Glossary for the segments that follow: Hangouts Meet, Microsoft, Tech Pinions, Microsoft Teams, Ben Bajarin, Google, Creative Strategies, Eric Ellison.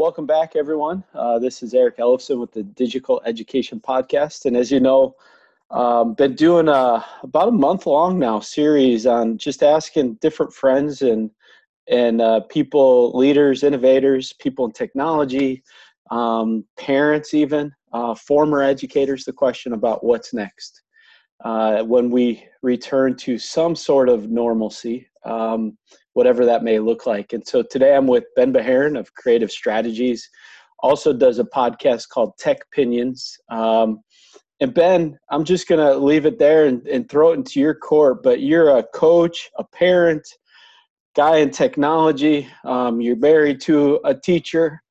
Welcome back, everyone. This is Eric Ellison with the Digital Education Podcast. And as you know, been doing about a month-long now series on just asking different friends and people, leaders, innovators, people in technology, parents even, former educators, the question about what's next when we return to some sort of normalcy, whatever that may look like. And so today I'm with Ben Bajarin of Creative Strategies, also does a podcast called Tech Pinions. And Ben, I'm just going to leave it there and throw it into your court, but you're a coach, a parent, guy in technology, you're married to a teacher.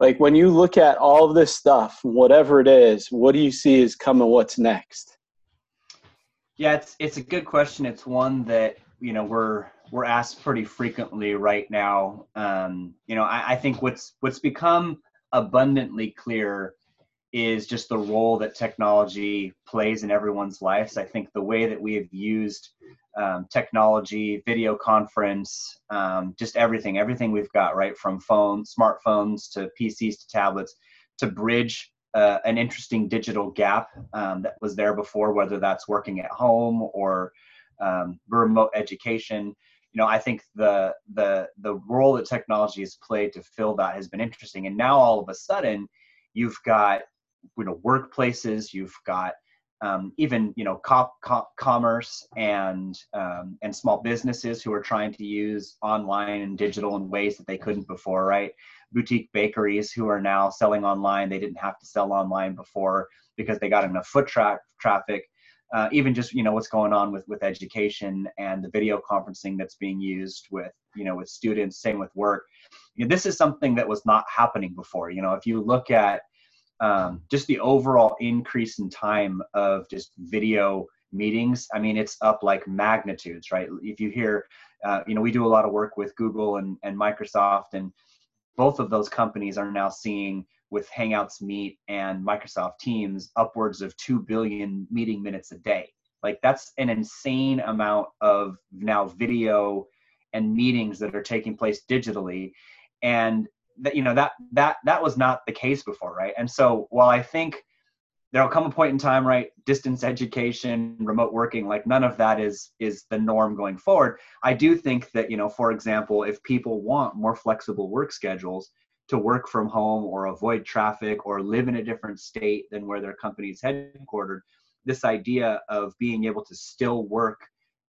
Like, when you look at all of this stuff, whatever it is, what do you see is coming? What's next? Yeah, it's a good question. It's one that, you know, we're asked pretty frequently right now. You know, I think what's become abundantly clear is just the role that technology plays in everyone's lives. I think the way that we have used technology, video conference, just everything we've got, right, from phones, smartphones, to PCs, to tablets, to bridge an interesting digital gap that was there before, whether that's working at home or remote education. You know, I think the role that technology has played to fill that has been interesting. And now all of a sudden, you've got, you know, workplaces, you've got even, you know, commerce and small businesses who are trying to use online and digital in ways that they couldn't before, right? Boutique bakeries who are now selling online. They didn't have to sell online before because they got enough foot traffic. Even just, you know, what's going on with education and the video conferencing that's being used with, you know, with students, same with work. You know, this is something that was not happening before. You know, if you look at just the overall increase in time of just video meetings, I mean, it's up like magnitudes, right? If you hear, you know, we do a lot of work with Google and Microsoft, and both of those companies are now seeing, with Hangouts Meet and Microsoft Teams, upwards of 2 billion meeting minutes a day. Like, that's an insane amount of now video and meetings that are taking place digitally. And that, you know, that was not the case before, right? And so while I think there'll come a point in time, right, distance education, remote working, like none of that is the norm going forward. I do think that, you know, for example, if people want more flexible work schedules, to work from home or avoid traffic or live in a different state than where their company is headquartered, this idea of being able to still work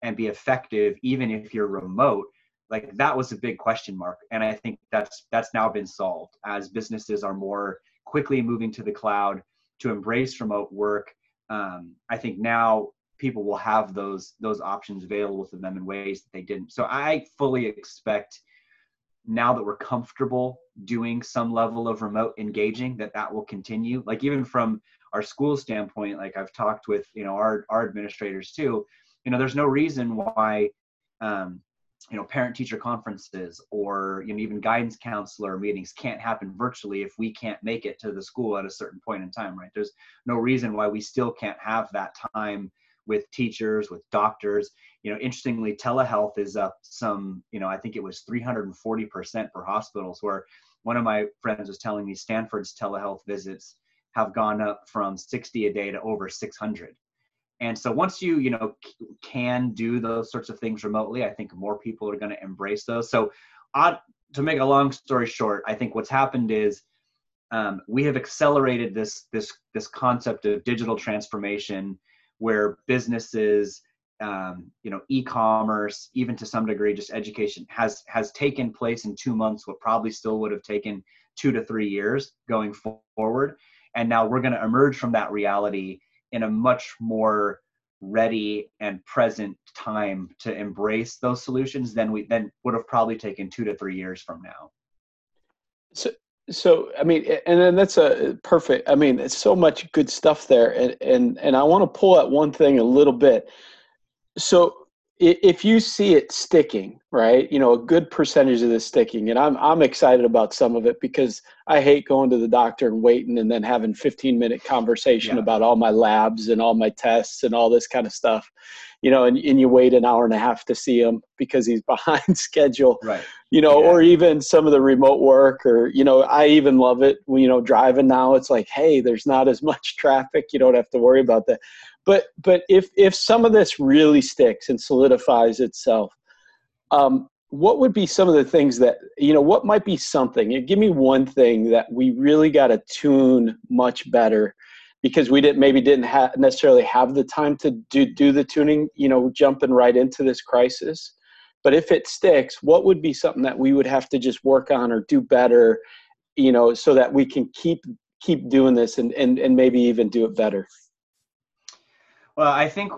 and be effective even if you're remote, like, that was a big question mark. And I think that's now been solved as businesses are more quickly moving to the cloud to embrace remote work. I think now people will have those options available to them in ways that they didn't. So I fully expect, now that we're comfortable doing some level of remote engaging, that will continue. Like, even from our school standpoint, like, I've talked with, you know, our administrators too, you know, there's no reason why, you know, parent-teacher conferences or, you know, even guidance counselor meetings can't happen virtually if we can't make it to the school at a certain point in time, right? There's no reason why we still can't have that time with teachers, with doctors. You know, interestingly, telehealth is up some, you know, I think it was 340% for hospitals, where one of my friends was telling me Stanford's telehealth visits have gone up from 60 a day to over 600. And so once you know, can do those sorts of things remotely, I think more people are going to embrace those. So to make a long story short, I think what's happened is we have accelerated this concept of digital transformation, where businesses, you know, e-commerce, even to some degree, just education has taken place in 2 months, what probably still would have taken 2 to 3 years going forward. And now we're going to emerge from that reality in a much more ready and present time to embrace those solutions than would have probably taken 2 to 3 years from now. So, I mean, and then that's a perfect, I mean, it's so much good stuff there. And I want to pull at one thing a little bit. So if you see it sticking, right, you know, a good percentage of this sticking, and I'm excited about some of it because I hate going to the doctor and waiting and then having 15-minute conversation about all my labs and all my tests and all this kind of stuff, you know, and you wait an hour and a half to see him because he's behind schedule, right? You know, or even some of the remote work, or, you know, I even love it, you know, driving now, it's like, hey, there's not as much traffic. You don't have to worry about that. But if some of this really sticks and solidifies itself, what would be some of the things that, you know, what might be something? Give me one thing that we really got to tune much better because we didn't necessarily have the time to do the tuning, you know, jumping right into this crisis. But if it sticks, what would be something that we would have to just work on or do better, you know, so that we can keep doing this and maybe even do it better? Well, I think,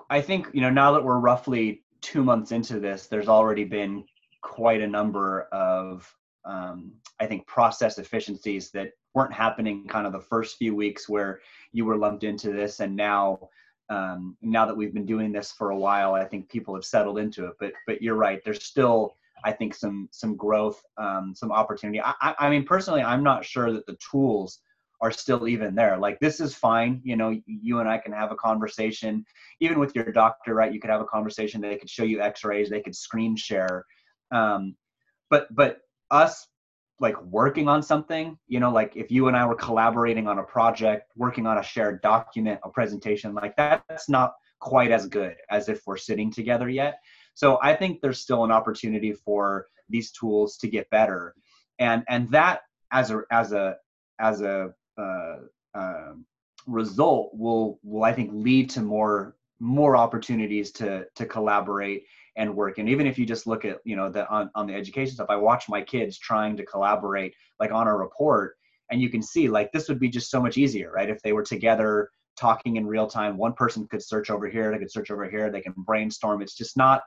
you know, now that we're roughly 2 months into this, there's already been quite a number of, I think, process efficiencies that weren't happening kind of the first few weeks where you were lumped into this. And now, now that we've been doing this for a while, I think people have settled into it, but you're right. There's still, I think, some growth, some opportunity. I mean, personally, I'm not sure that the tools are still even there. Like, this is fine. You know, you and I can have a conversation, even with your doctor, right? You could have a conversation. They could show you x-rays, they could screen share. But us like working on something, you know, like if you and I were collaborating on a project, working on a shared document, a presentation, like that's not quite as good as if we're sitting together yet. So I think there's still an opportunity for these tools to get better. And that as a result will I think lead to more opportunities to collaborate and work. And even if you just look at, you know, on the education stuff, I watch my kids trying to collaborate like on a report, and you can see like this would be just so much easier, right? If they were together talking in real time, one person could search over here, they could search over here, they can brainstorm. It's just not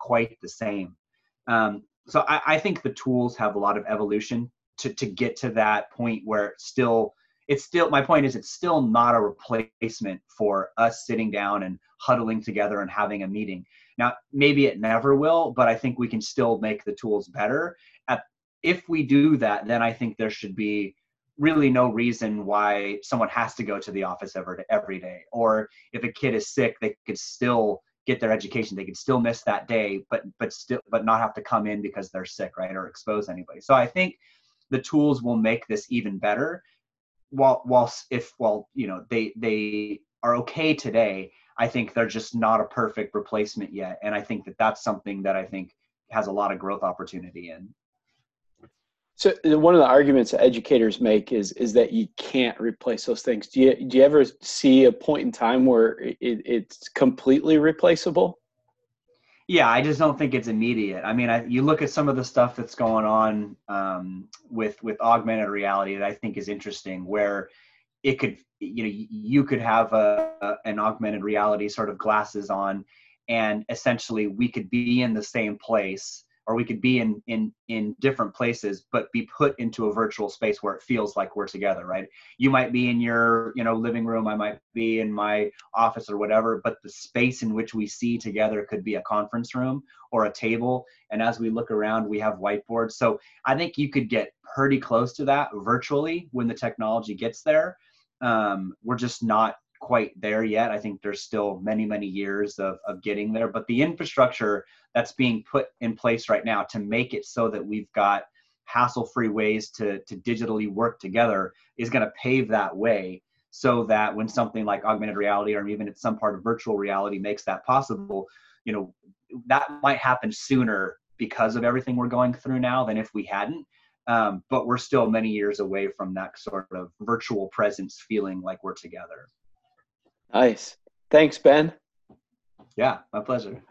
quite the same. So I think the tools have a lot of evolution to get to that point where it's still, my point is, it's still not a replacement for us sitting down and huddling together and having a meeting. Now, maybe it never will, but I think we can still make the tools better. If we do that, then I think there should be really no reason why someone has to go to the office every day. Or if a kid is sick, they could still get their education. They could still miss that day, but not have to come in because they're sick, right? Or expose anybody. So I think the tools will make this even better. While you know, they are okay today, I think they're just not a perfect replacement yet. And I think that's something that I think has a lot of growth opportunity in. So one of the arguments that educators make is that you can't replace those things. Do you ever see a point in time where it's completely replaceable? Yeah, I just don't think it's immediate. I mean, you look at some of the stuff that's going on with augmented reality that I think is interesting, where it could, you know, you could have an augmented reality sort of glasses on, and essentially we could be in the same place, or we could be in different places, but be put into a virtual space where it feels like we're together, right? You might be in your, you know, living room, I might be in my office or whatever, but the space in which we see together could be a conference room or a table. And as we look around, we have whiteboards. So I think you could get pretty close to that virtually when the technology gets there. We're just not quite there yet. I think there's still many, many years of getting there, but the infrastructure that's being put in place right now to make it so that we've got hassle-free ways to digitally work together is going to pave that way, so that when something like augmented reality, or even at some part of virtual reality, makes that possible, you know, that might happen sooner because of everything we're going through now than if we hadn't. But we're still many years away from that sort of virtual presence feeling like we're together. Nice. Thanks, Ben. Yeah, my pleasure.